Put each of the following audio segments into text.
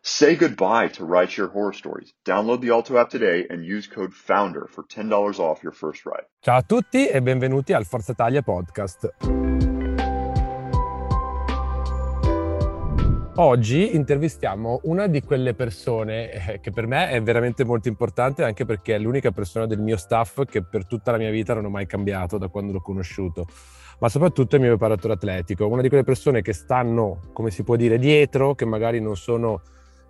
Say goodbye to rideshare horror stories. Download the Alto app today and use code FOUNDER for $10 off your first ride. Ciao a tutti e benvenuti al Forza Taglia Podcast. Oggi intervistiamo una di quelle persone che per me è veramente molto importante, anche perché è l'unica persona del mio staff che per tutta la mia vita non ho mai cambiato da quando l'ho conosciuto, ma soprattutto il mio preparatore atletico, una di quelle persone che stanno, come si può dire, dietro, che magari non sono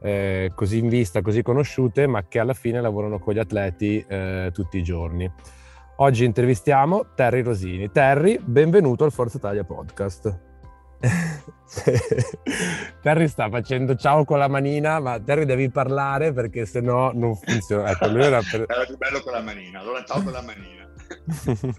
così in vista, così conosciute, ma che alla fine lavorano con gli atleti tutti i giorni. Oggi intervistiamo Terry Rosini. Terry, benvenuto al Forza Taglia Podcast. Terry sta facendo ciao con la manina, ma Terry devi parlare perché sennò non funziona. Ecco, lui era più bello con la manina, allora ciao con la manina.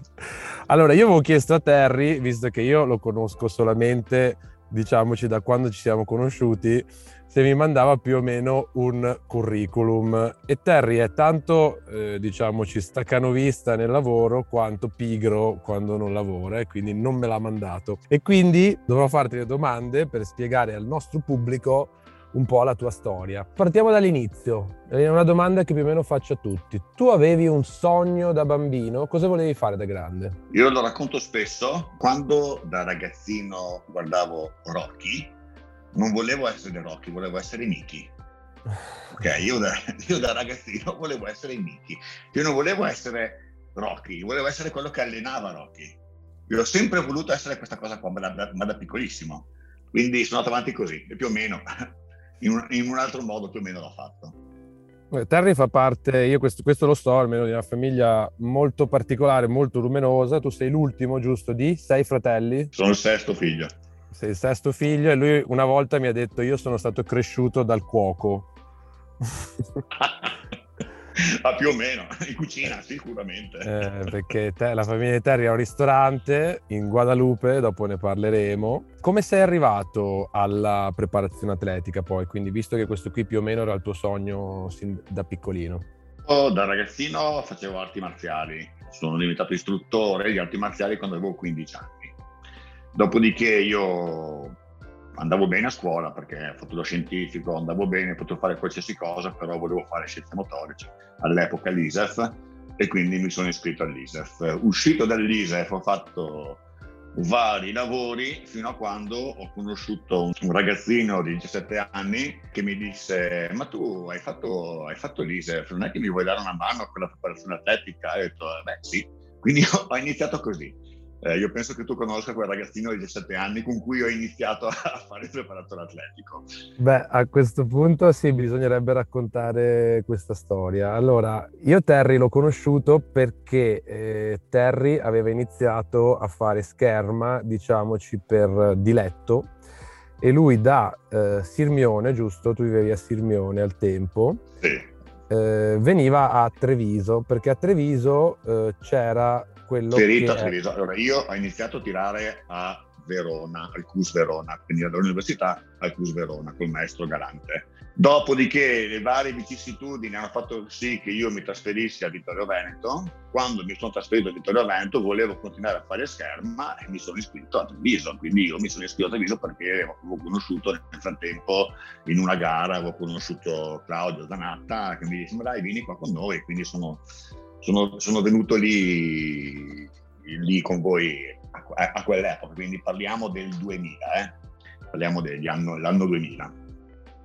Allora, io avevo chiesto a Terry, visto che io lo conosco solamente, diciamoci, da quando ci siamo conosciuti, se mi mandava più o meno un curriculum, e Terry è tanto, diciamoci, staccanovista nel lavoro quanto pigro quando non lavora, e quindi non me l'ha mandato. E quindi dovrò farti le domande per spiegare al nostro pubblico un po' la tua storia. Partiamo dall'inizio, è una domanda che più o meno faccio a tutti. Tu avevi un sogno da bambino, cosa volevi fare da grande? Io lo racconto spesso, quando da ragazzino guardavo Rocky, non volevo essere Rocky, volevo essere Mickey. Ok, io da ragazzino volevo essere Mickey. Io non volevo essere Rocky, volevo essere quello che allenava Rocky. Io ho sempre voluto essere questa cosa qua, ma da piccolissimo. Quindi sono andato avanti così, e più o meno, in un altro modo più o meno l'ho fatto. Terry fa parte, io questo lo so, almeno, di una famiglia molto particolare, molto luminosa. Tu sei l'ultimo, giusto, di 6 fratelli? Sono il sesto figlio. Sei il sesto figlio, e lui una volta mi ha detto: io sono stato cresciuto dal cuoco. Ah, più o meno, in cucina sicuramente. Perché la famiglia di Terry ha un ristorante in Guadalupe, dopo ne parleremo. Come sei arrivato alla preparazione atletica poi? Quindi, visto che questo qui più o meno era il tuo sogno sin da piccolino. Da ragazzino facevo arti marziali, sono diventato istruttore di arti marziali quando avevo 15 anni. Dopodiché io andavo bene a scuola perché ho fatto lo scientifico, andavo bene, potevo fare qualsiasi cosa, però volevo fare scienze motoriche, all'epoca l'ISEF, e quindi mi sono iscritto all'ISEF. Uscito dall'ISEF ho fatto vari lavori fino a quando ho conosciuto un ragazzino di 17 anni che mi disse: ma tu hai fatto l'ISEF, non è che mi vuoi dare una mano con la preparazione atletica? E ho detto: beh, sì. Quindi ho iniziato così. Io penso che tu conosca quel ragazzino di 17 anni con cui ho iniziato a fare il preparatore atletico. Beh, a questo punto sì, bisognerebbe raccontare questa storia. Allora, io Terry l'ho conosciuto perché Terry aveva iniziato a fare scherma, diciamoci, per diletto, e lui da Sirmione, giusto? Tu vivevi a Sirmione al tempo. Sì. Veniva a Treviso, perché a Treviso c'era quello Ferito, che... Treviso. Allora, io ho iniziato a tirare a Verona, al CUS Verona, quindi dall'università al CUS Verona, col maestro Galante. Dopodiché le varie vicissitudini hanno fatto sì che io mi trasferissi a Vittorio Veneto. Quando mi sono trasferito a Vittorio Veneto volevo continuare a fare scherma e mi sono iscritto a Treviso. Quindi io mi sono iscritto a Treviso perché avevo conosciuto nel frattempo, in una gara, avevo conosciuto Claudio Zanatta, che mi disse: ma dai, vieni qua con noi. Quindi sono venuto lì con voi a quell'epoca, quindi parliamo del 2000, parliamo dell'anno 2000.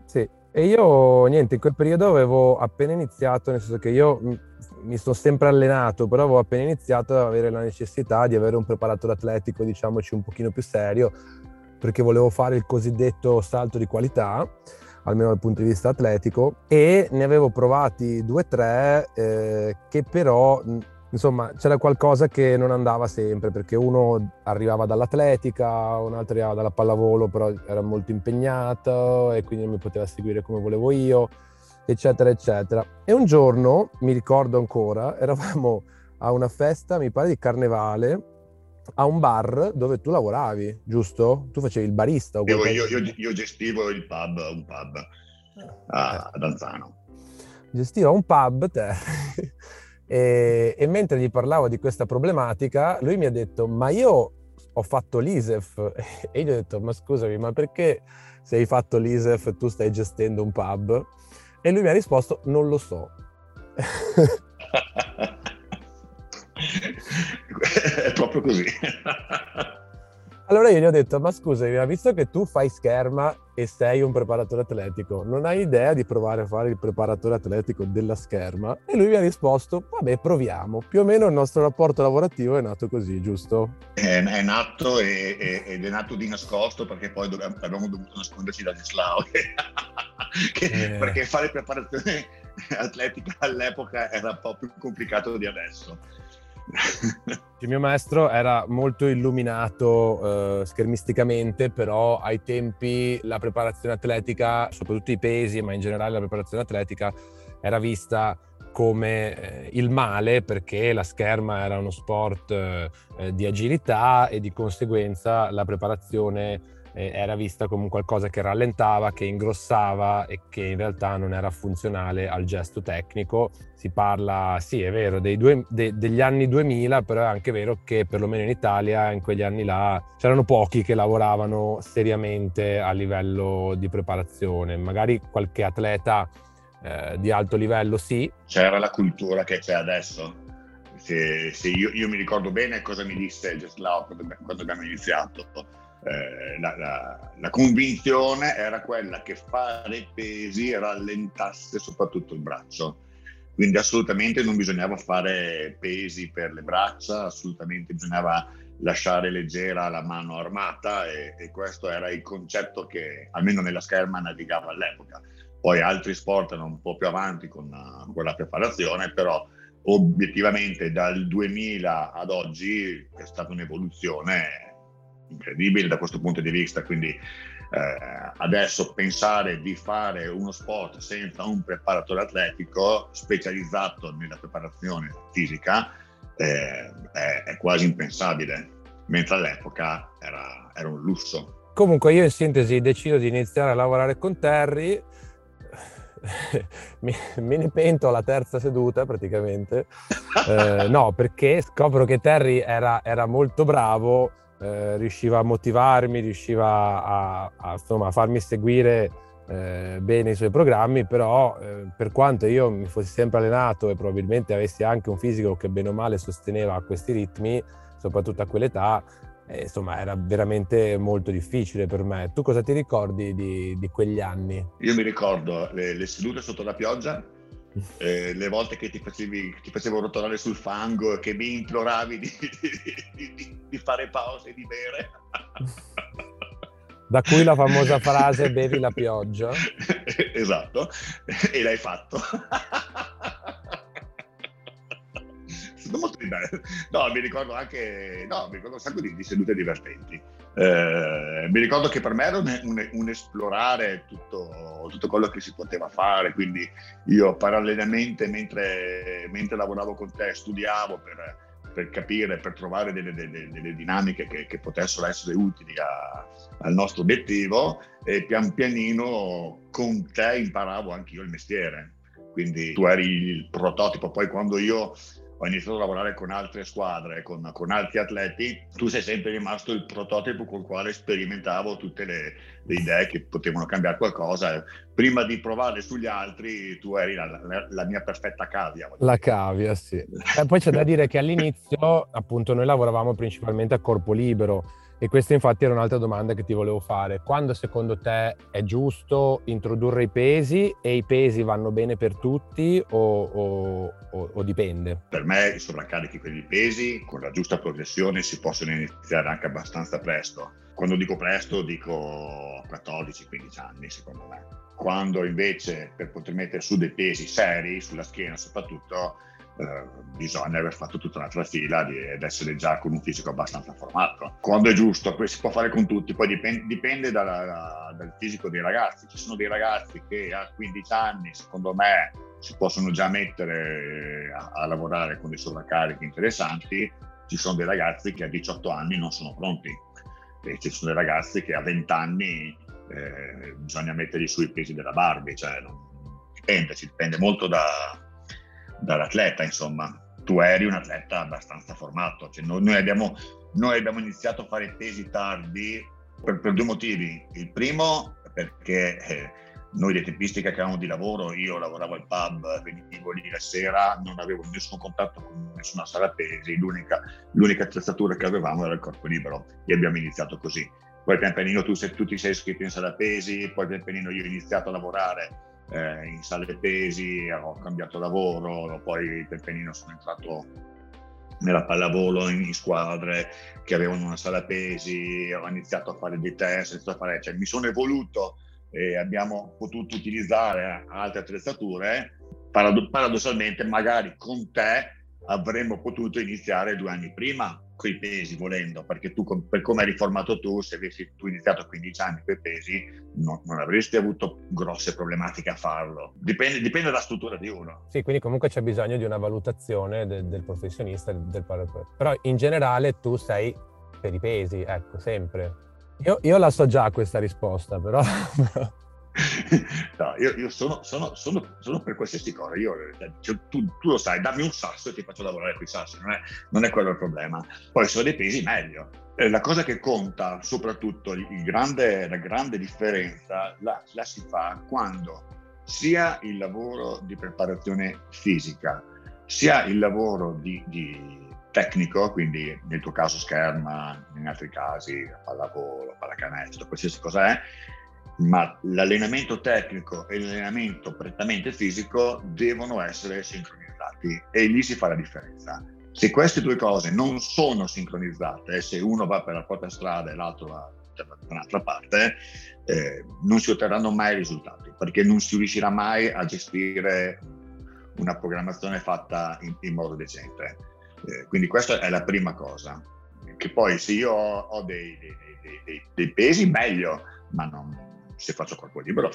Sì, e io niente, in quel periodo avevo appena iniziato, nel senso che io mi sono sempre allenato, però avevo appena iniziato ad avere la necessità di avere un preparatore atletico, diciamoci, un pochino più serio, perché volevo fare il cosiddetto salto di qualità, almeno dal punto di vista atletico, e ne avevo provati 2 o 3 che però, insomma, c'era qualcosa che non andava sempre, perché uno arrivava dall'atletica, un altro arrivava dalla pallavolo, però era molto impegnato e quindi non mi poteva seguire come volevo io, eccetera eccetera. E un giorno, mi ricordo ancora, eravamo a una festa, mi pare di carnevale, a un bar dove tu lavoravi, giusto? Tu facevi il barista o qualcosa? Io gestivo il pub, un pub ad Alzano. Gestiva un pub, te. E mentre gli parlavo di questa problematica, lui mi ha detto: ma io ho fatto l'ISEF. E io gli ho detto: ma scusami, ma perché se hai fatto l'ISEF e tu stai gestendo un pub? E lui mi ha risposto: non lo so. È proprio così. Allora io gli ho detto: ma scusami, ma visto che tu fai scherma e sei un preparatore atletico, non hai idea di provare a fare il preparatore atletico della scherma? E lui mi ha risposto: vabbè, proviamo. Più o meno il nostro rapporto lavorativo è nato così, giusto? È nato ed è nato di nascosto, perché poi abbiamo dovuto nasconderci da Gislao. Perché fare preparazione atletica all'epoca era un po' più complicato di adesso. Il mio maestro era molto illuminato schermisticamente, però ai tempi la preparazione atletica, soprattutto i pesi, ma in generale la preparazione atletica, era vista come il male, perché la scherma era uno sport di agilità e di conseguenza la preparazione era vista come qualcosa che rallentava, che ingrossava e che in realtà non era funzionale al gesto tecnico. Si parla, sì, è vero, degli anni 2000, però è anche vero che perlomeno in Italia in quegli anni là c'erano pochi che lavoravano seriamente a livello di preparazione. Magari qualche atleta di alto livello, sì. C'era la cultura che c'è adesso. Se io mi ricordo bene cosa mi disse Gislao quando abbiamo iniziato. La convinzione era quella che fare pesi rallentasse soprattutto il braccio, quindi assolutamente non bisognava fare pesi per le braccia, assolutamente bisognava lasciare leggera la mano armata, e questo era il concetto che almeno nella scherma navigava all'epoca. Poi altri sport erano un po' più avanti con la preparazione, però obiettivamente dal 2000 ad oggi è stata un'evoluzione incredibile da questo punto di vista, quindi adesso pensare di fare uno sport senza un preparatore atletico specializzato nella preparazione fisica è quasi impensabile, mentre all'epoca era un lusso. Comunque io in sintesi decido di iniziare a lavorare con Terry, me ne pento alla terza seduta praticamente, no, perché scopro che Terry era molto bravo. Riusciva a motivarmi, riusciva a farmi seguire bene i suoi programmi, però per quanto io mi fossi sempre allenato e probabilmente avessi anche un fisico che bene o male sosteneva a questi ritmi, soprattutto a quell'età, insomma era veramente molto difficile per me. Tu cosa ti ricordi di quegli anni? Io mi ricordo le sedute sotto la pioggia, le volte che ti facevo rotolare sul fango, che mi imploravi di fare pause e di bere, da cui la famosa frase bevi la pioggia. Esatto, e l'hai fatto. Sono molto bello. No, mi ricordo anche un sacco di sedute divertenti. Mi ricordo che per me era un esplorare tutto quello che si poteva fare, quindi io parallelamente mentre lavoravo con te studiavo per capire, per trovare delle dinamiche che potessero essere utili al nostro obiettivo, e pian pianino con te imparavo anch'io il mestiere, quindi tu eri il prototipo. Poi quando io ho iniziato a lavorare con altre squadre, con altri atleti, tu sei sempre rimasto il prototipo col quale sperimentavo tutte le idee che potevano cambiare qualcosa. Prima di provarle sugli altri, tu eri la mia perfetta cavia. La cavia, sì. E poi c'è da dire che all'inizio, appunto, noi lavoravamo principalmente a corpo libero, e questa infatti era un'altra domanda che ti volevo fare. Quando secondo te è giusto introdurre i pesi, e i pesi vanno bene per tutti o dipende? Per me i sovraccarichi per i pesi con la giusta progressione si possono iniziare anche abbastanza presto. Quando dico presto dico 14-15 anni secondo me. Quando invece per poter mettere su dei pesi seri, sulla schiena soprattutto, bisogna aver fatto tutta un'altra fila ed essere già con un fisico abbastanza formato. Quando è giusto, si può fare con tutti, poi dipende dal fisico dei ragazzi. Ci sono dei ragazzi che a 15 anni, secondo me, si possono già mettere a lavorare con dei sovraccarichi interessanti, ci sono dei ragazzi che a 18 anni non sono pronti, e ci sono dei ragazzi che a 20 anni bisogna metterli sui pesi della Barbie, cioè dipende molto dall'atleta, insomma. Tu eri un atleta abbastanza formato, cioè noi abbiamo iniziato a fare pesi tardi per due motivi. Il primo perché noi di tempistica che avevamo di lavoro, io lavoravo al pub, venivo lì la sera, non avevo nessun contatto con nessuna sala pesi, l'unica attrezzatura che avevamo era il corpo libero, e abbiamo iniziato così. Poi pian pianino tu ti sei iscritto in sala pesi, poi pian pianino io ho iniziato a lavorare in sale pesi, ho cambiato lavoro, poi pian pianino sono entrato nella pallavolo in squadre che avevano una sala pesi, ho iniziato a fare dei test, cioè mi sono evoluto e abbiamo potuto utilizzare altre attrezzature. Paradossalmente magari con te avremmo potuto iniziare 2 anni prima coi pesi, volendo, perché tu, per come eri formato tu, se avessi tu iniziato a 15 anni coi pesi non avresti avuto grosse problematiche a farlo. Dipende dalla struttura di uno. Sì, quindi comunque c'è bisogno di una valutazione del professionista, del paraplegico. Però in generale tu sei per i pesi, ecco, sempre. Io la so già questa risposta, però... No, io sono per qualsiasi cosa. Tu lo sai, dammi un sasso e ti faccio lavorare con i sassi, non è quello il problema. Poi sono dei pesi meglio. La cosa che conta soprattutto, la grande differenza la si fa quando sia il lavoro di preparazione fisica sia il lavoro di tecnico, quindi nel tuo caso scherma, in altri casi pallavolo, pallacanestro, qualsiasi cosa è, ma l'allenamento tecnico e l'allenamento prettamente fisico devono essere sincronizzati, e lì si fa la differenza. Se queste due cose non sono sincronizzate, se uno va per la propria strada e l'altro va per un'altra parte, non si otterranno mai risultati, perché non si riuscirà mai a gestire una programmazione fatta in modo decente. Quindi questa è la prima cosa. Che poi se io ho dei pesi, meglio, ma non... Se faccio corpo libero,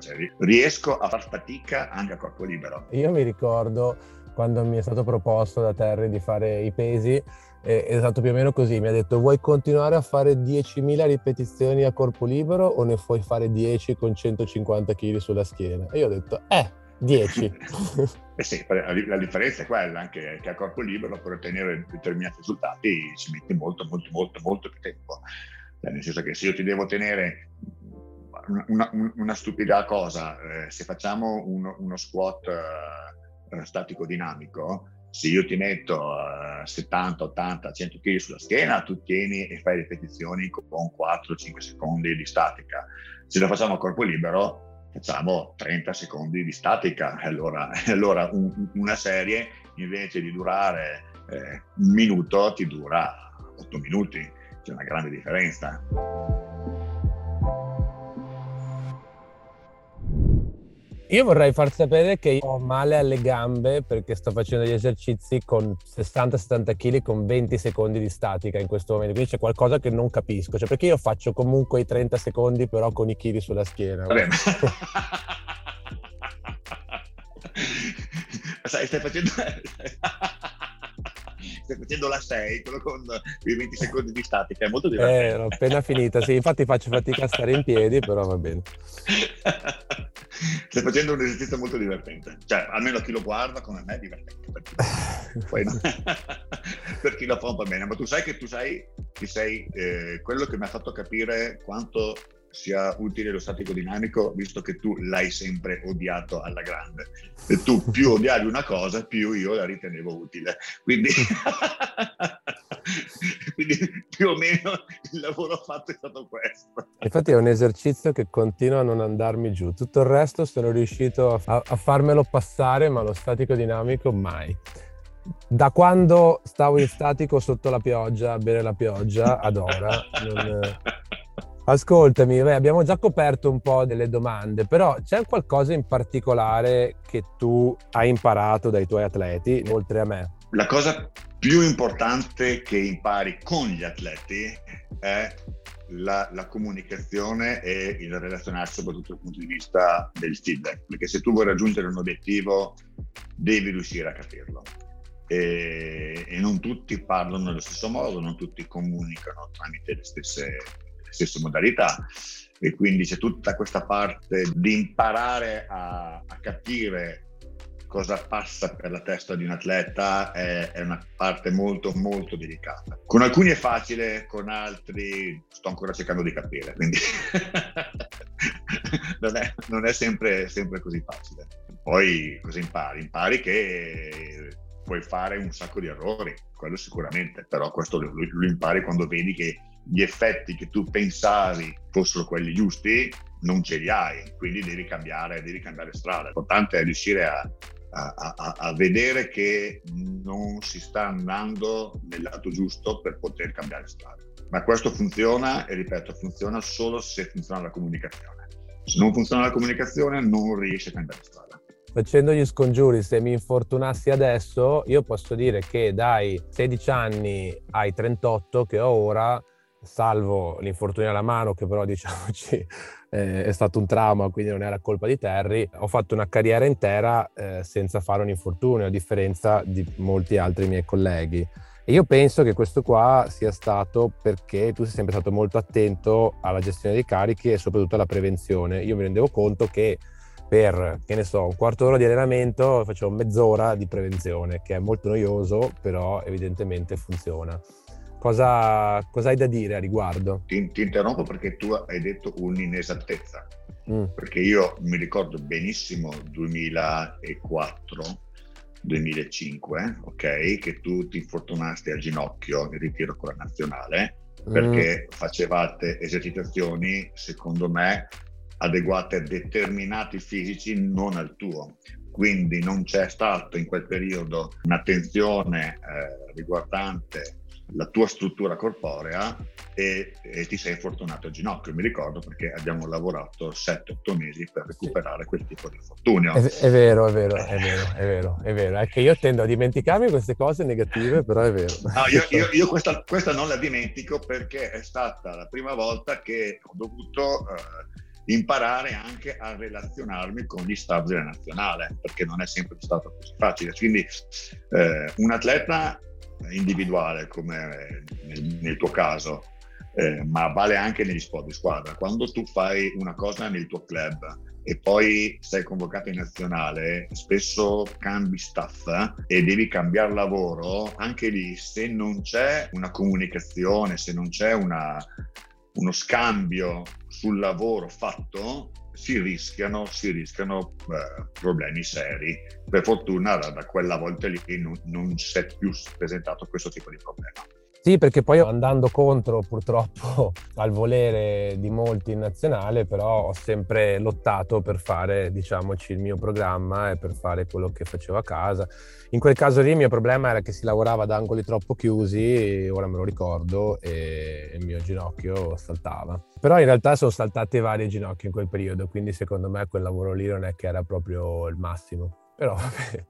cioè riesco a far fatica anche a corpo libero. Io mi ricordo quando mi è stato proposto da Terry di fare i pesi, è stato più o meno così, mi ha detto: vuoi continuare a fare 10.000 ripetizioni a corpo libero o ne puoi fare 10 con 150 kg sulla schiena? E io ho detto 10. Sì, la differenza è quella, anche che a corpo libero per ottenere determinati risultati ci mette molto più tempo. Nel senso che se io ti devo tenere una stupida cosa, se facciamo uno squat statico dinamico, se io ti metto 70, 80, 100 kg sulla schiena, tu tieni e fai ripetizioni con 4-5 secondi di statica. Se la facciamo a corpo libero, facciamo 30 secondi di statica. Allora una serie, invece di durare 1 minuto, ti dura 8 minuti. C'è una grande differenza. Io vorrei far sapere che ho male alle gambe perché sto facendo gli esercizi con 60-70 kg con 20 secondi di statica in questo momento, quindi c'è qualcosa che non capisco, cioè perché io faccio comunque i 30 secondi però con i chili sulla schiena. Vabbè. Stai facendo la 6, quello con i 20 secondi di statica, è molto divertente. L'ho appena finita, sì, infatti faccio fatica a stare in piedi, però va bene. Stai facendo un esercizio molto divertente, cioè almeno chi lo guarda come me è divertente, poi no. Per chi lo fa va bene, ma tu sei quello che mi ha fatto capire quanto sia utile lo statico dinamico, visto che tu l'hai sempre odiato alla grande, e tu più odiavi una cosa più io la ritenevo utile, quindi più o meno il lavoro fatto è stato questo. Infatti è un esercizio che continua a non andarmi giù, tutto il resto sono riuscito a farmelo passare, ma lo statico dinamico mai. Da quando stavo in statico sotto la pioggia a bere la pioggia ad ora non Ascoltami, abbiamo già coperto un po' delle domande, però c'è qualcosa in particolare che tu hai imparato dai tuoi atleti, oltre a me? La cosa più importante che impari con gli atleti è la comunicazione e il relazionarsi, soprattutto dal punto di vista del feedback, perché se tu vuoi raggiungere un obiettivo devi riuscire a capirlo. E non tutti parlano nello stesso modo, non tutti comunicano tramite le stesse modalità, e quindi c'è tutta questa parte di imparare a capire cosa passa per la testa di un atleta. È una parte molto molto delicata. Con alcuni è facile, con altri sto ancora cercando di capire, quindi non è sempre così facile. Poi cosa impari? Impari che puoi fare un sacco di errori, quello sicuramente, però questo lo impari quando vedi che gli effetti che tu pensavi fossero quelli giusti non ce li hai, quindi devi cambiare strada. L'importante è riuscire a vedere che non si sta andando nel lato giusto per poter cambiare strada. Ma questo funziona, e ripeto, funziona solo se funziona la comunicazione. Se non funziona la comunicazione non riesci a cambiare strada. Facendo gli scongiuri, se mi infortunassi adesso, io posso dire che dai 16 anni ai 38 che ho ora, salvo l'infortunio alla mano, che però diciamoci è stato un trauma, quindi non era colpa di Terry, ho fatto una carriera intera senza fare un infortunio, a differenza di molti altri miei colleghi. E io penso che questo qua sia stato perché tu sei sempre stato molto attento alla gestione dei carichi e soprattutto alla prevenzione. Io mi rendevo conto che per, che ne so, un quarto d'ora di allenamento facevo mezz'ora di prevenzione, che è molto noioso, però evidentemente funziona. Cosa hai da dire a riguardo? Ti interrompo perché tu hai detto un'inesattezza, perché io mi ricordo benissimo 2004-2005, ok, che tu ti infortunasti al ginocchio nel ritiro con la nazionale, perché facevate esercitazioni, secondo me, adeguate a determinati fisici, non al tuo. Quindi non c'è stato in quel periodo un'attenzione riguardante la tua struttura corporea e ti sei infortunato al ginocchio. Mi ricordo perché abbiamo lavorato 7-8 mesi per recuperare quel tipo di infortunio. È vero. È che io tendo a dimenticarmi queste cose negative, però è vero. No, io questa non la dimentico, perché è stata la prima volta che ho dovuto imparare anche a relazionarmi con gli staff della nazionale, perché non è sempre stato così facile. Quindi un atleta individuale come nel tuo caso, ma vale anche negli sport di squadra. Quando tu fai una cosa nel tuo club e poi sei convocato in nazionale, spesso cambi staff e devi cambiare lavoro. Anche lì, se non c'è una comunicazione, se non c'è uno scambio sul lavoro fatto, si rischiano problemi seri. Per fortuna da quella volta lì non si è più presentato questo tipo di problema. Sì, perché poi andando contro purtroppo al volere di molti in nazionale, però ho sempre lottato per fare, diciamoci, il mio programma e per fare quello che facevo a casa. In quel caso lì il mio problema era che si lavorava ad angoli troppo chiusi, ora me lo ricordo, e il mio ginocchio saltava. Però in realtà sono saltate varie ginocchia in quel periodo, quindi secondo me quel lavoro lì non è che era proprio il massimo. Però vabbè.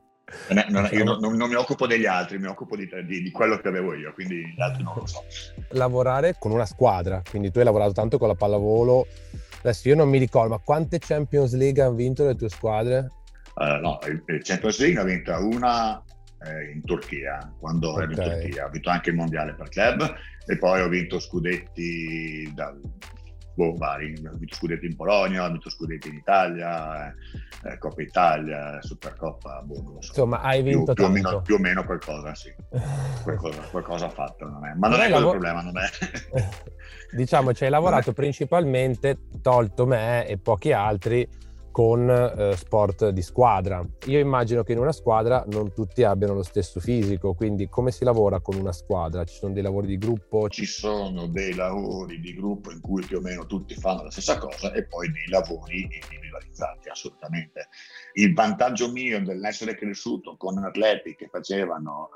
Io non mi occupo degli altri, mi occupo di quello che avevo io, quindi gli altri non lo so. Lavorare con una squadra, quindi tu hai lavorato tanto con la pallavolo. Adesso io non mi ricordo, ma quante Champions League hanno vinto le tue squadre? No, il Champions League ha vinto una in Turchia, quando ero in Turchia. Ho vinto anche il mondiale per club, e poi ho vinto scudetti vari, ho vinto scudetti in Polonia, ho vinto scudetti in Italia, Coppa Italia, Supercoppa, non lo so. Insomma, hai vinto più tanto. Più o meno qualcosa, sì. Qualcosa ha fatto, non è. Ma non è quello il problema, non è. Diciamo, ci hai lavorato principalmente, tolto me e pochi altri, con sport di squadra. Io immagino che in una squadra non tutti abbiano lo stesso fisico, quindi come si lavora con una squadra? Ci sono dei lavori di gruppo? Ci sono dei lavori di gruppo in cui più o meno tutti fanno la stessa cosa, e poi dei lavori individualizzati, assolutamente. Il vantaggio mio dell'essere cresciuto con atleti che facevano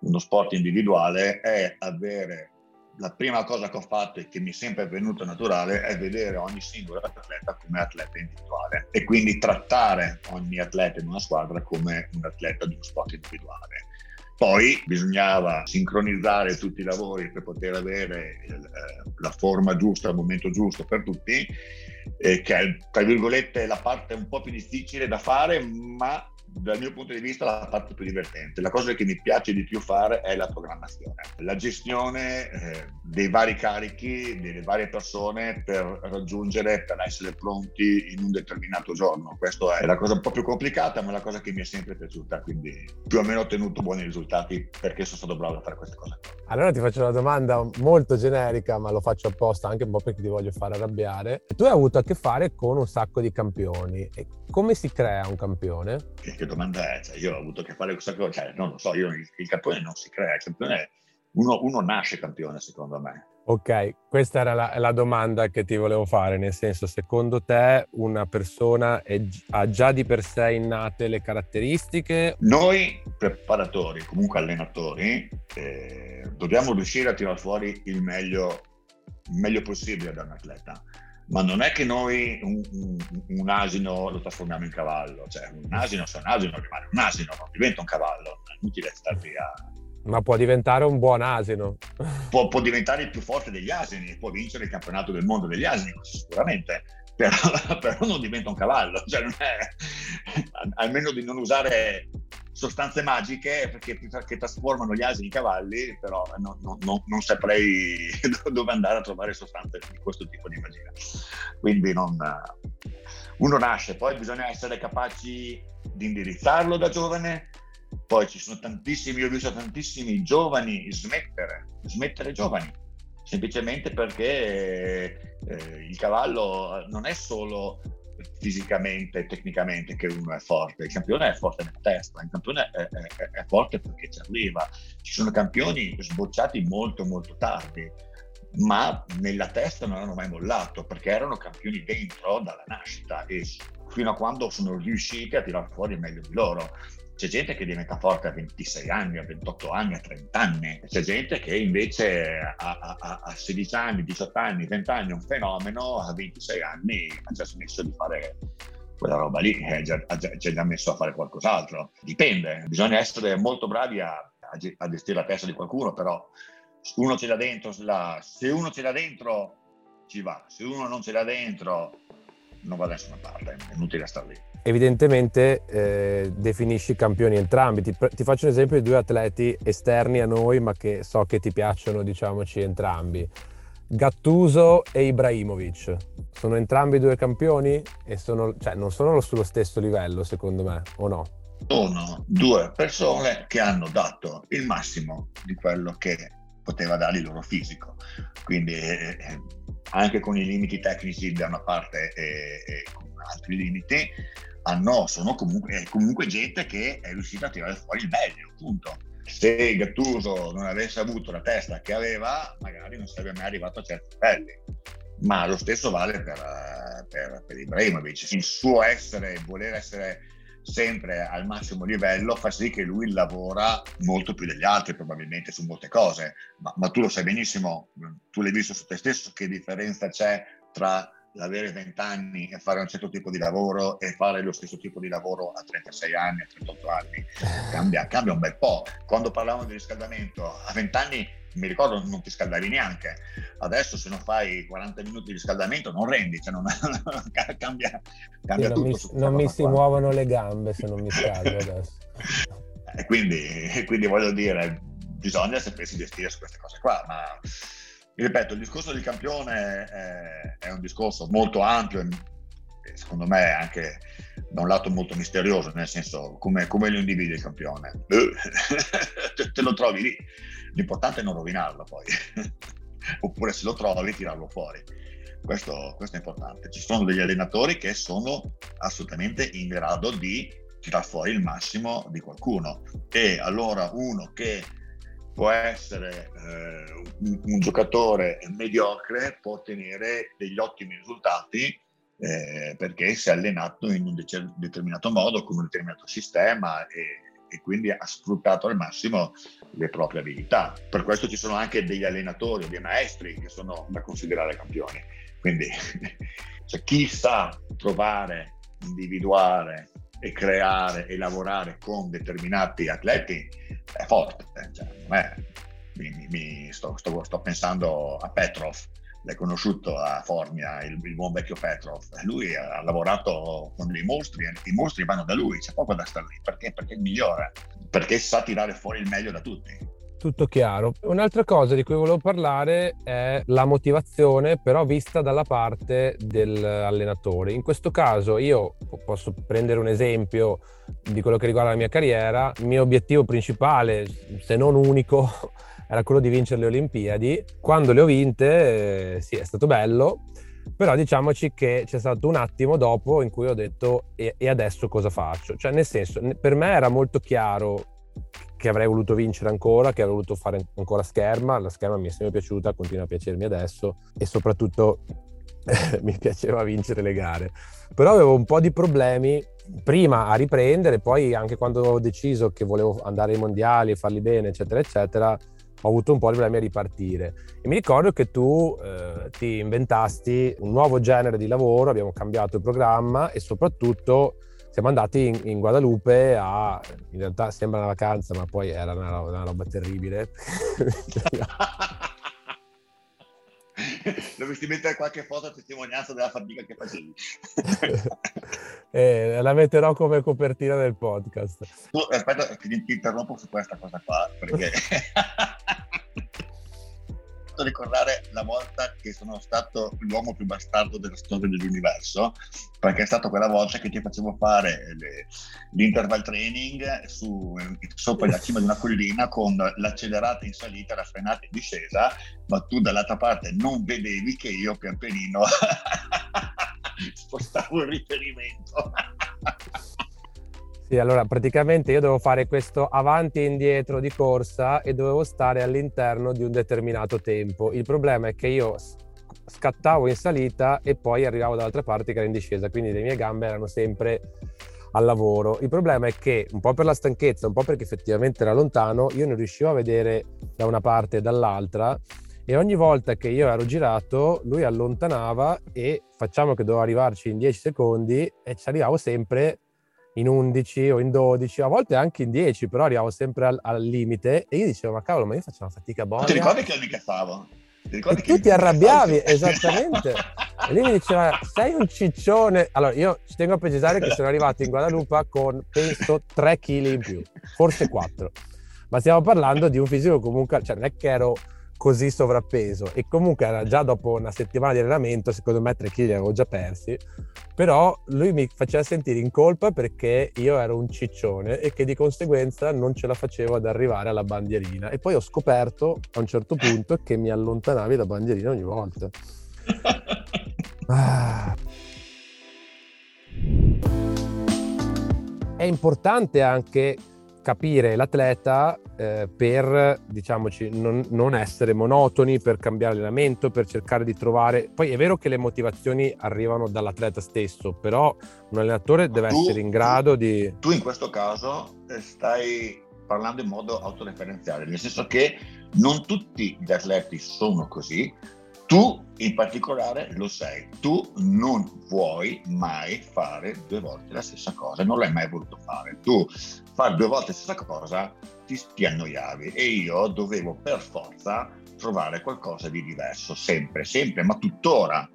uno sport individuale è avere la prima cosa che ho fatto e che mi è sempre venuto naturale è vedere ogni singolo atleta come atleta individuale e quindi trattare ogni atleta in una squadra come un atleta di uno sport individuale. Poi bisognava sincronizzare tutti i lavori per poter avere la forma giusta, il momento giusto per tutti, che è, tra virgolette, la parte un po' più difficile da fare, ma dal mio punto di vista la parte più divertente. La cosa che mi piace di più fare è la programmazione, la gestione dei vari carichi, delle varie persone per essere pronti in un determinato giorno. Questa è la cosa un po' più complicata, ma è la cosa che mi è sempre piaciuta, quindi più o meno ho ottenuto buoni risultati perché sono stato bravo a fare queste cose. Allora ti faccio una domanda molto generica, ma lo faccio apposta anche un po' perché ti voglio far arrabbiare. Tu hai avuto a che fare con un sacco di campioni, e come si crea un campione? Che domanda è? Cioè, io ho avuto a che fare con questa cosa, cioè, non lo so, io il campione non si crea, il campione uno nasce campione, secondo me. Ok, questa era la domanda che ti volevo fare, nel senso, secondo te una persona ha già di per sé innate le caratteristiche? Noi preparatori, comunque allenatori, dobbiamo riuscire a tirar fuori il meglio possibile da un atleta. Ma non è che noi un asino lo trasformiamo in cavallo, cioè un asino, se un asino rimane un asino, non diventa un cavallo, è inutile star lì a... Ma può diventare un buon asino. Può diventare il più forte degli asini, può vincere il campionato del mondo degli asini, sicuramente, però non diventa un cavallo, cioè non è, almeno di non usare sostanze magiche perché trasformano gli asini in cavalli, però non saprei dove andare a trovare sostanze di questo tipo di magia. Quindi uno nasce, poi bisogna essere capaci di indirizzarlo da giovane. Poi ci sono tantissimi, io ho visto tantissimi giovani smettere giovani, semplicemente perché il cavallo non è solo fisicamente e tecnicamente che uno è forte, il campione è forte nella testa, il campione è forte perché ci arriva. Ci sono campioni sbocciati molto molto tardi, ma nella testa non hanno mai mollato perché erano campioni dentro dalla nascita e fino a quando sono riusciti a tirar fuori il meglio di loro. C'è gente che diventa forte a 26 anni, a 28 anni, a 30 anni. C'è gente che invece a 16 anni, 18 anni, 20 anni è un fenomeno, a 26 anni ha già smesso di fare quella roba lì, ha già messo a fare qualcos'altro. Dipende, bisogna essere molto bravi a gestire la testa di qualcuno, però uno ce l'ha dentro, se uno ce l'ha dentro ci va, se uno non ce l'ha dentro non va da nessuna parte, è inutile stare lì. Evidentemente definisci campioni entrambi. Ti faccio un esempio di due atleti esterni a noi, ma che so che ti piacciono, diciamoci, entrambi. Gattuso e Ibrahimovic. Sono entrambi due campioni? E non sono sullo stesso livello, secondo me, o no? Sono due persone che hanno dato il massimo di quello che poteva dare il loro fisico. Quindi anche con i limiti tecnici da una parte e con altri limiti, sono comunque gente che è riuscita a tirare fuori il meglio, punto. Se Gattuso non avesse avuto la testa che aveva, magari non sarebbe mai arrivato a certi livelli. Ma lo stesso vale per Ibrahimovic. Il suo voler essere sempre al massimo livello fa sì che lui lavora molto più degli altri, probabilmente, su molte cose. Ma tu lo sai benissimo, tu l'hai visto su te stesso, che differenza c'è tra avere 20 anni e fare un certo tipo di lavoro e fare lo stesso tipo di lavoro a 36 anni, a 38 anni. Cambia un bel po'. Quando parlavamo di riscaldamento, a 20 anni mi ricordo non ti scaldavi neanche. Adesso se non fai 40 minuti di riscaldamento non rendi, cioè cambia tutto. Non mi si muovono le gambe se non mi scaldo adesso. Quindi voglio dire, bisogna sapersi gestire su queste cose qua, ma ripeto, il discorso del campione è un discorso molto ampio e secondo me anche da un lato molto misterioso, nel senso come lo individui il campione? Te lo trovi lì, l'importante è non rovinarlo poi, oppure se lo trovi tirarlo fuori, questo è importante. Ci sono degli allenatori che sono assolutamente in grado di tirar fuori il massimo di qualcuno e allora uno che può essere un giocatore mediocre può ottenere degli ottimi risultati perché si è allenato in un determinato modo, con un determinato sistema e e quindi ha sfruttato al massimo le proprie abilità. Per questo ci sono anche degli allenatori, dei maestri che sono da considerare campioni. Quindi cioè, chi sa trovare, individuare e creare e lavorare con determinati atleti è forte. Cioè, sto pensando a Petrov. L'hai conosciuto a Formia, il buon vecchio Petrov. Lui ha lavorato con dei mostri, i mostri vanno da lui, c'è poco da stare lì. Perché migliora, perché sa tirare fuori il meglio da tutti. Tutto chiaro. Un'altra cosa di cui volevo parlare è la motivazione, però vista dalla parte dell'allenatore. In questo caso io posso prendere un esempio di quello che riguarda la mia carriera. Il mio obiettivo principale, se non unico, era quello di vincere le Olimpiadi. Quando le ho vinte, sì, è stato bello, però diciamoci che c'è stato un attimo dopo in cui ho detto e adesso cosa faccio? Cioè, nel senso, per me era molto chiaro che avrei voluto vincere ancora, che avrei voluto fare ancora scherma. La scherma mi è sempre piaciuta, continua a piacermi adesso e soprattutto mi piaceva vincere le gare. Però avevo un po' di problemi prima a riprendere, poi anche quando ho deciso che volevo andare ai mondiali, farli bene, eccetera, eccetera, ho avuto un po' di problemi a ripartire. E mi ricordo che tu ti inventasti un nuovo genere di lavoro, abbiamo cambiato il programma e soprattutto siamo andati in Guadalupe a, in realtà sembra una vacanza, ma poi era una roba terribile. Dovresti mettere qualche foto a testimonianza della fatica che facevi. La metterò come copertina del podcast. Tu, aspetta, ti interrompo su questa cosa qua, perché ricordare la volta che sono stato l'uomo più bastardo della storia dell'universo, perché è stata quella volta che ti facevo fare l'interval training sopra la cima di una collina con l'accelerata in salita, la frenata in discesa, ma tu dall'altra parte non vedevi che io pian pianino spostavo il riferimento. Sì, allora praticamente io dovevo fare questo avanti e indietro di corsa e dovevo stare all'interno di un determinato tempo. Il problema è che io scattavo in salita e poi arrivavo dall'altra parte che era in discesa, quindi le mie gambe erano sempre al lavoro. Il problema è che, un po' per la stanchezza, un po' perché effettivamente era lontano, io non riuscivo a vedere da una parte e dall'altra e ogni volta che io ero girato lui allontanava e facciamo che dovevo arrivarci in 10 secondi e ci arrivavo sempre in 11 o in 12, a volte anche in 10, però arrivavo sempre al limite e io dicevo ma cavolo, ma io facevo una fatica buona. Ti ricordi che io mi cazzavo? Tu ti arrabbiavi, esattamente. E lui mi diceva sei un ciccione. Allora io ci tengo a precisare che sono arrivato in Guadalupe con penso 3 kg in più, forse 4, ma stiamo parlando di un fisico comunque, cioè non è che ero così sovrappeso e comunque era già dopo una settimana di allenamento, secondo me 3 kg li avevo già persi, però lui mi faceva sentire in colpa perché io ero un ciccione e che di conseguenza non ce la facevo ad arrivare alla bandierina e poi ho scoperto a un certo punto che mi allontanavi da bandierina ogni volta. È importante anche capire l'atleta per, diciamoci, non essere monotoni, per cambiare allenamento, per cercare di trovare. Poi è vero che le motivazioni arrivano dall'atleta stesso, però un allenatore deve essere in grado di... Tu in questo caso stai parlando in modo autoreferenziale, nel senso che non tutti gli atleti sono così, tu in particolare lo sei, tu non vuoi mai fare 2 volte la stessa cosa, non l'hai mai voluto fare, tu fare 2 volte la stessa cosa ti annoiavi e io dovevo per forza trovare qualcosa di diverso, sempre, ma tuttora,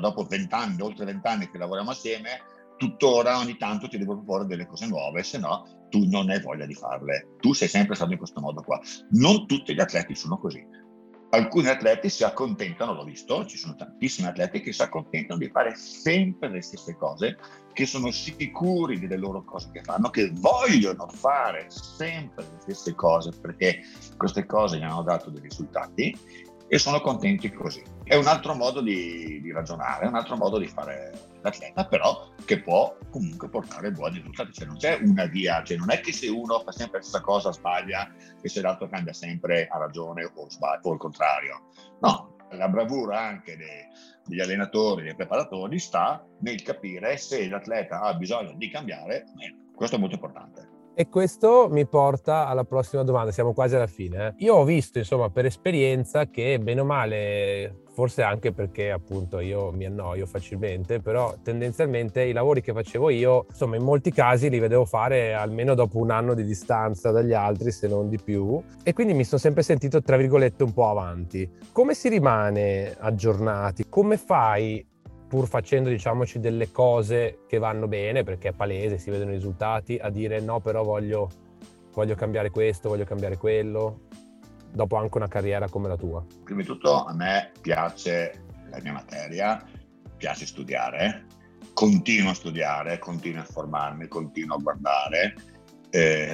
dopo 20 anni, oltre 20 anni che lavoriamo assieme, tuttora ogni tanto ti devo proporre delle cose nuove, se no tu non hai voglia di farle, tu sei sempre stato in questo modo qua, non tutti gli atleti sono così. Alcuni atleti si accontentano, l'ho visto, ci sono tantissimi atleti che si accontentano di fare sempre le stesse cose, che sono sicuri delle loro cose che fanno, che vogliono fare sempre le stesse cose perché queste cose gli hanno dato dei risultati e sono contenti così. È un altro modo di ragionare, è un altro modo di fare l'atleta, però che può comunque portare buoni risultati, cioè non c'è una via, cioè non è che se uno fa sempre la stessa cosa sbaglia e se l'altro cambia sempre ha ragione o sbaglia o il contrario. No, la bravura anche degli allenatori, dei preparatori sta nel capire se l'atleta ha bisogno di cambiare, questo è molto importante. E questo mi porta alla prossima domanda, siamo quasi alla fine. Io ho visto, insomma, per esperienza che bene o male, forse anche perché appunto io mi annoio facilmente, però tendenzialmente i lavori che facevo io, insomma, in molti casi li vedevo fare almeno dopo un anno di distanza dagli altri, se non di più, e quindi mi sono sempre sentito, tra virgolette, un po' avanti. Come si rimane aggiornati? Come fai, pur facendo, diciamoci, delle cose che vanno bene, perché è palese, si vedono i risultati, a dire no, però voglio cambiare questo, voglio cambiare quello, dopo anche una carriera come la tua? Prima di tutto, a me piace la mia materia, piace studiare, continuo a studiare, continuo a formarmi, continuo a guardare,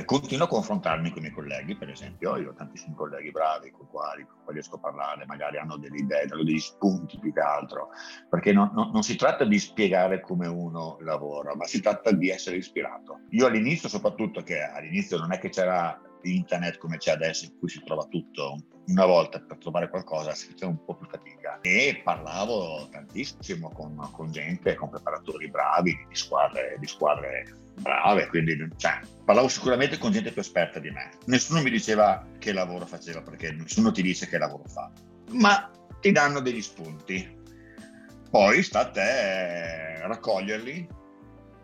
continuo a confrontarmi con i miei colleghi. Per esempio, io ho tantissimi colleghi bravi con i quali riesco a parlare, magari hanno delle idee, hanno degli spunti più che altro, perché non si tratta di spiegare come uno lavora, ma si tratta di essere ispirato. Io all'inizio, soprattutto, che all'inizio non è che c'era internet come c'è adesso, in cui si trova tutto, una volta per trovare qualcosa si faceva un po' più fatica, e parlavo tantissimo con gente, con preparatori bravi, di squadre brave, quindi parlavo sicuramente con gente più esperta di me. Nessuno mi diceva che lavoro faceva, perché nessuno ti dice che lavoro fa, ma ti danno degli spunti, poi sta a te raccoglierli,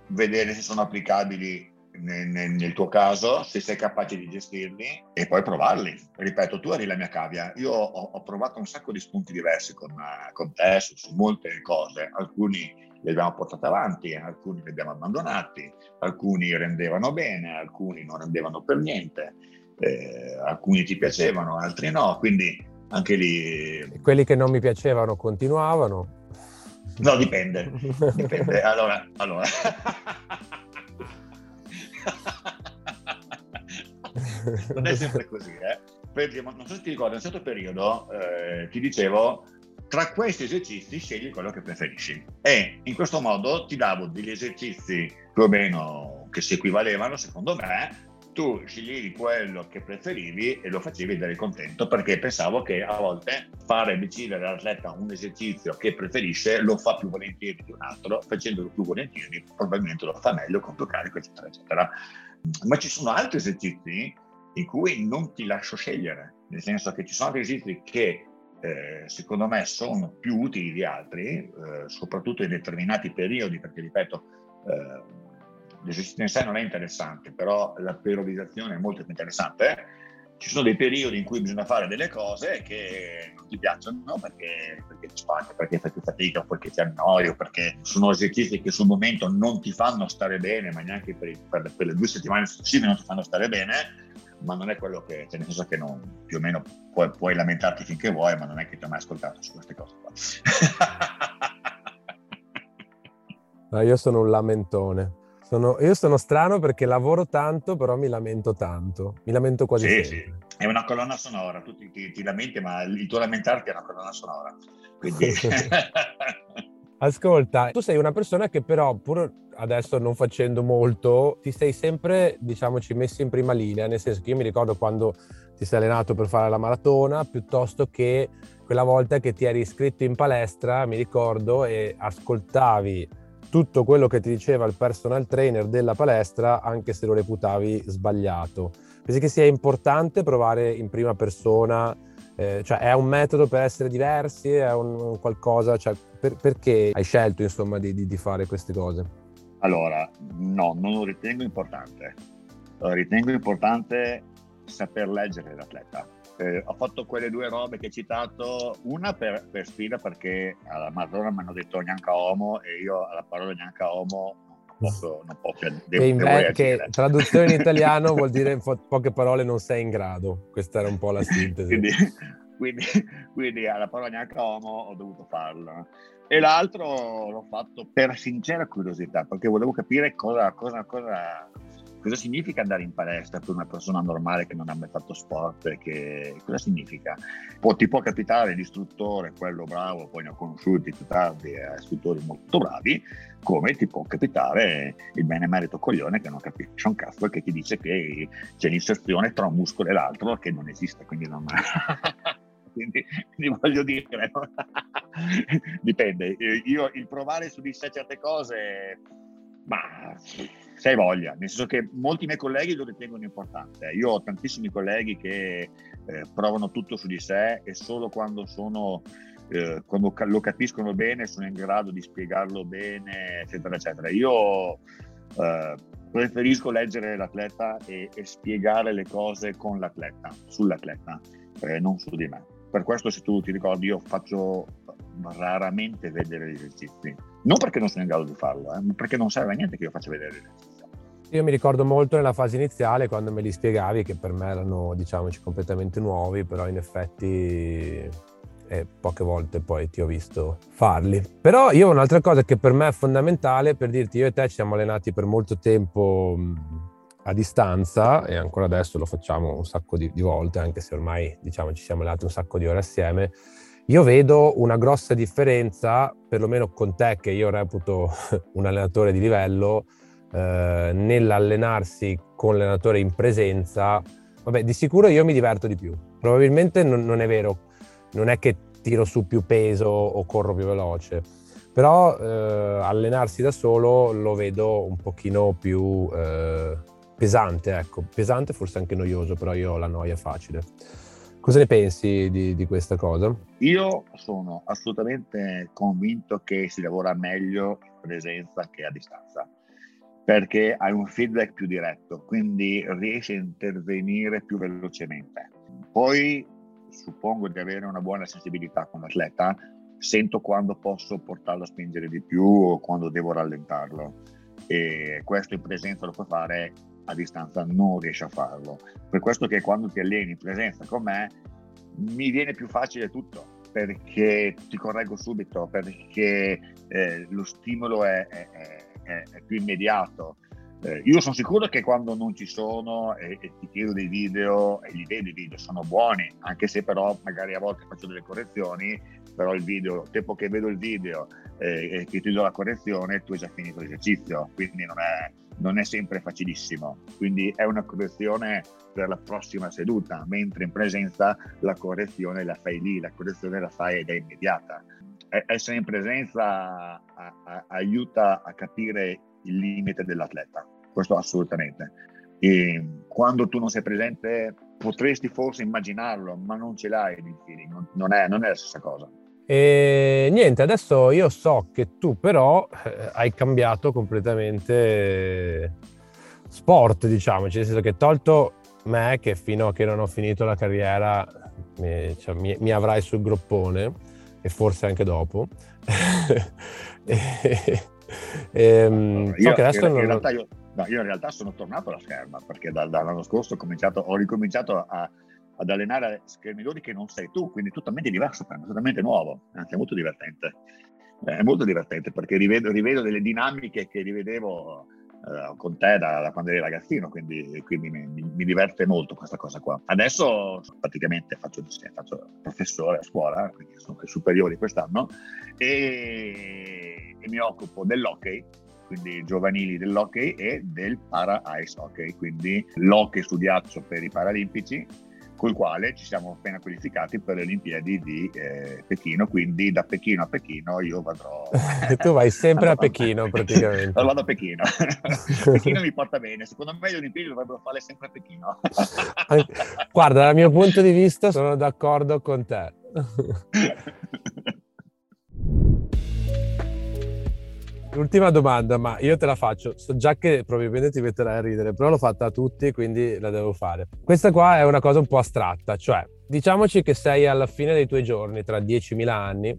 vedere se sono applicabili nel tuo caso, se sei capace di gestirli, e poi provarli. Ripeto, tu eri la mia cavia. Io ho provato un sacco di spunti diversi con te su molte cose. Alcuni li abbiamo portati avanti, alcuni li abbiamo abbandonati, alcuni rendevano bene, alcuni non rendevano per niente, alcuni ti piacevano, altri no, quindi anche lì. Quelli che non mi piacevano continuavano? No, dipende. Allora. Non è sempre così, perché non so se ti ricordi, in un certo periodo ti dicevo: tra questi esercizi scegli quello che preferisci, e in questo modo ti davo degli esercizi più o meno che si equivalevano, secondo me. Tu sceglievi quello che preferivi e lo facevi ed eri contento, perché pensavo che a volte fare decidere all'atleta un esercizio che preferisce lo fa più volentieri di un altro, facendolo più volentieri probabilmente lo fa meglio, con più carico, eccetera eccetera. Ma ci sono altri esercizi in cui non ti lascio scegliere, nel senso che ci sono altri esercizi che secondo me sono più utili di altri, soprattutto in determinati periodi, perché ripeto, l'esercizio in sé non è interessante, però la periodizzazione è molto più interessante. Ci sono dei periodi in cui bisogna fare delle cose che non ti piacciono, no? perché ti spacchi, perché fai più fatica, perché ti annoi, perché sono esercizi che sul momento non ti fanno stare bene, ma neanche per le 2 settimane successive non ti fanno stare bene, ma non è quello che, cioè, nel senso che non, più o meno puoi lamentarti finché vuoi, ma non è che ti ho mai ascoltato su queste cose qua. No, io sono un lamentone. Io sono strano, perché lavoro tanto, però mi lamento tanto. Mi lamento quasi sempre. Sì. È una colonna sonora. Tu ti lamenti, ma il tuo lamentarti è una colonna sonora. Quindi. Ascolta, tu sei una persona che però, pur adesso non facendo molto, ti sei sempre, diciamoci, messo in prima linea. Nel senso che io mi ricordo quando ti sei allenato per fare la maratona, piuttosto che quella volta che ti eri iscritto in palestra, mi ricordo, e ascoltavi tutto quello che ti diceva il personal trainer della palestra, anche se lo reputavi sbagliato. Pensi che sia importante provare in prima persona? Cioè, è un metodo per essere diversi? È un qualcosa? Cioè, perché hai scelto, insomma, di fare queste cose? Allora, no, non lo ritengo importante. Ritengo importante saper leggere l'atleta. Ho fatto quelle 2 robe che hai citato, una per sfida, perché alla maratona mi hanno detto neanche uomo, e io alla parola neanche uomo non posso che traduzione in italiano vuol dire in poche parole non sei in grado. Questa era un po' la sintesi. quindi alla parola neanche uomo ho dovuto farla, e l'altro l'ho fatto per sincera curiosità, perché volevo capire cosa significa andare in palestra per una persona normale che non ha mai fatto sport. Cosa significa? Ti può capitare l'istruttore, quello bravo, poi ne ho conosciuti più tardi istruttori molto bravi, come ti può capitare il benemerito coglione che non capisce un cazzo e che ti dice che c'è l'inserzione tra un muscolo e l'altro che non esiste, quindi non... Quindi voglio dire, dipende. Io il provare su di sé certe cose Ma se hai voglia, nel senso che molti miei colleghi lo ritengono importante. Io ho tantissimi colleghi che provano tutto su di sé e solo quando sono quando lo capiscono bene sono in grado di spiegarlo bene, eccetera eccetera. Io preferisco leggere l'atleta e spiegare le cose con l'atleta, sull'atleta, non su di me. Per questo, se tu ti ricordi, io faccio raramente vedere gli esercizi, non perché non sono in grado di farlo, ma perché non serve a niente che io faccia vedere gli esercizi. Io mi ricordo molto nella fase iniziale, quando me li spiegavi, che per me erano, diciamoci, completamente nuovi, però in effetti poche volte poi ti ho visto farli. Però io un'altra cosa che per me è fondamentale, per dirti, io e te ci siamo allenati per molto tempo a distanza e ancora adesso lo facciamo un sacco di volte, anche se ormai, diciamo, ci siamo allenati un sacco di ore assieme. Io vedo una grossa differenza, perlomeno con te, che io reputo un allenatore di livello, nell'allenarsi con l'allenatore in presenza. Vabbè, di sicuro io mi diverto di più. Probabilmente non è vero, non è che tiro su più peso o corro più veloce, però allenarsi da solo lo vedo un pochino più... pesante, ecco, pesante, forse anche noioso, però io ho la noia facile. Cosa ne pensi di questa cosa? Io sono assolutamente convinto che si lavora meglio in presenza che a distanza, perché hai un feedback più diretto, quindi riesci a intervenire più velocemente. Poi suppongo di avere una buona sensibilità con l'atleta, sento quando posso portarlo a spingere di più o quando devo rallentarlo, e questo in presenza lo puoi fare, a distanza non riesci a farlo. Per questo che quando ti alleni in presenza con me mi viene più facile tutto, perché ti correggo subito, perché lo stimolo è più immediato. Io sono sicuro che quando non ci sono e ti chiedo dei video, e gli idee dei video sono buoni, anche se però magari a volte faccio delle correzioni, però il video, tempo che vedo il video e che ti do la correzione, tu hai già finito l'esercizio, quindi non è sempre facilissimo, quindi è una correzione per la prossima seduta, mentre in presenza la correzione la fai lì, la correzione la fai ed è immediata. Essere in presenza aiuta a capire il limite dell'atleta, questo assolutamente. E quando tu non sei presente potresti forse immaginarlo, ma non ce l'hai il feeling, non è la stessa cosa. E niente, adesso io so che tu però hai cambiato completamente sport, diciamoci, nel senso che tolto me, che fino a che non ho finito la carriera mi avrai sul groppone e forse anche dopo. Io in realtà sono tornato alla scherma, perché dall'anno scorso ho ricominciato ad allenare schermidori che non sei tu, quindi totalmente diverso per me, totalmente nuovo, anzi è molto divertente. È molto divertente perché rivedo delle dinamiche che rivedevo con te da quando eri ragazzino, quindi mi diverte molto questa cosa qua. Adesso praticamente faccio professore a scuola, quindi sono anche superiori quest'anno, e mi occupo dell'hockey, quindi giovanili dell'hockey e del para ice hockey, quindi l'hockey su ghiaccio per i paralimpici, col quale ci siamo appena qualificati per le Olimpiadi di Pechino, quindi da Pechino a Pechino io vadrò. Tu vai sempre a Pechino praticamente. Vado a Pechino. Pechino mi porta bene, secondo me le Olimpiadi dovrebbero farle sempre a Pechino. Guarda, dal mio punto di vista sono d'accordo con te. L'ultima domanda, ma io te la faccio, so già che probabilmente ti metterai a ridere, però l'ho fatta a tutti, quindi la devo fare. Questa qua è una cosa un po' astratta, cioè diciamoci che sei alla fine dei tuoi giorni, tra 10.000 anni,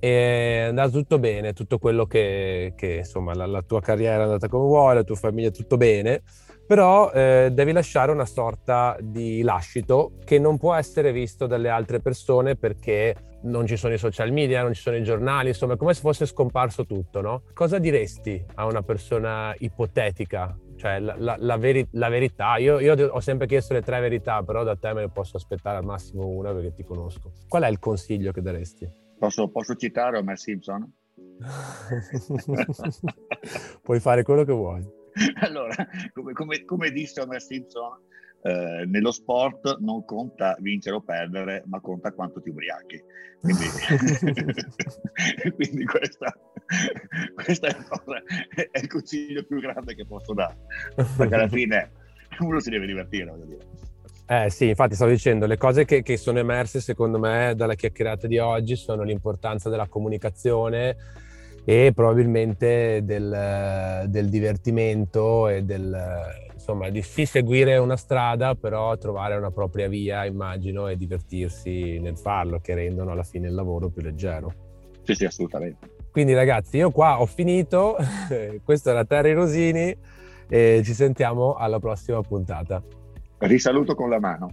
e è andato tutto bene, tutto quello che insomma la tua carriera è andata come vuoi, la tua famiglia è tutto bene, però devi lasciare una sorta di lascito che non può essere visto dalle altre persone, perché non ci sono i social media, non ci sono i giornali, insomma è come se fosse scomparso tutto, no? Cosa diresti a una persona ipotetica? Cioè la verità, io ho sempre chiesto le tre verità, però da te me ne posso aspettare al massimo una perché ti conosco. Qual è il consiglio che daresti? Posso citare Homer Simpson? Puoi fare quello che vuoi. Allora, come disse Homer Simpson, Nello sport non conta vincere o perdere, ma conta quanto ti ubriachi. Quindi, quindi questa è il consiglio più grande che posso dare, perché alla fine uno si deve divertire, voglio dire. Sì, infatti stavo dicendo, le cose che sono emerse secondo me dalla chiacchierata di oggi sono l'importanza della comunicazione e probabilmente del divertimento e insomma, di sì seguire una strada, però trovare una propria via, immagino, e divertirsi nel farlo, che rendono alla fine il lavoro più leggero. Sì, sì, assolutamente. Quindi ragazzi, io qua ho finito, questo era Terry Rosini e ci sentiamo alla prossima puntata. Risaluto con la mano.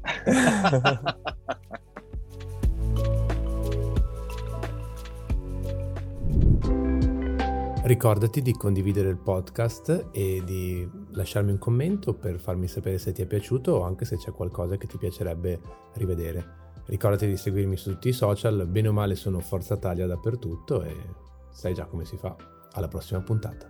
Ricordati di condividere il podcast e di lasciarmi un commento per farmi sapere se ti è piaciuto o anche se c'è qualcosa che ti piacerebbe rivedere. Ricordati di seguirmi su tutti i social, bene o male sono Forza Taglia dappertutto e sai già come si fa. Alla prossima puntata.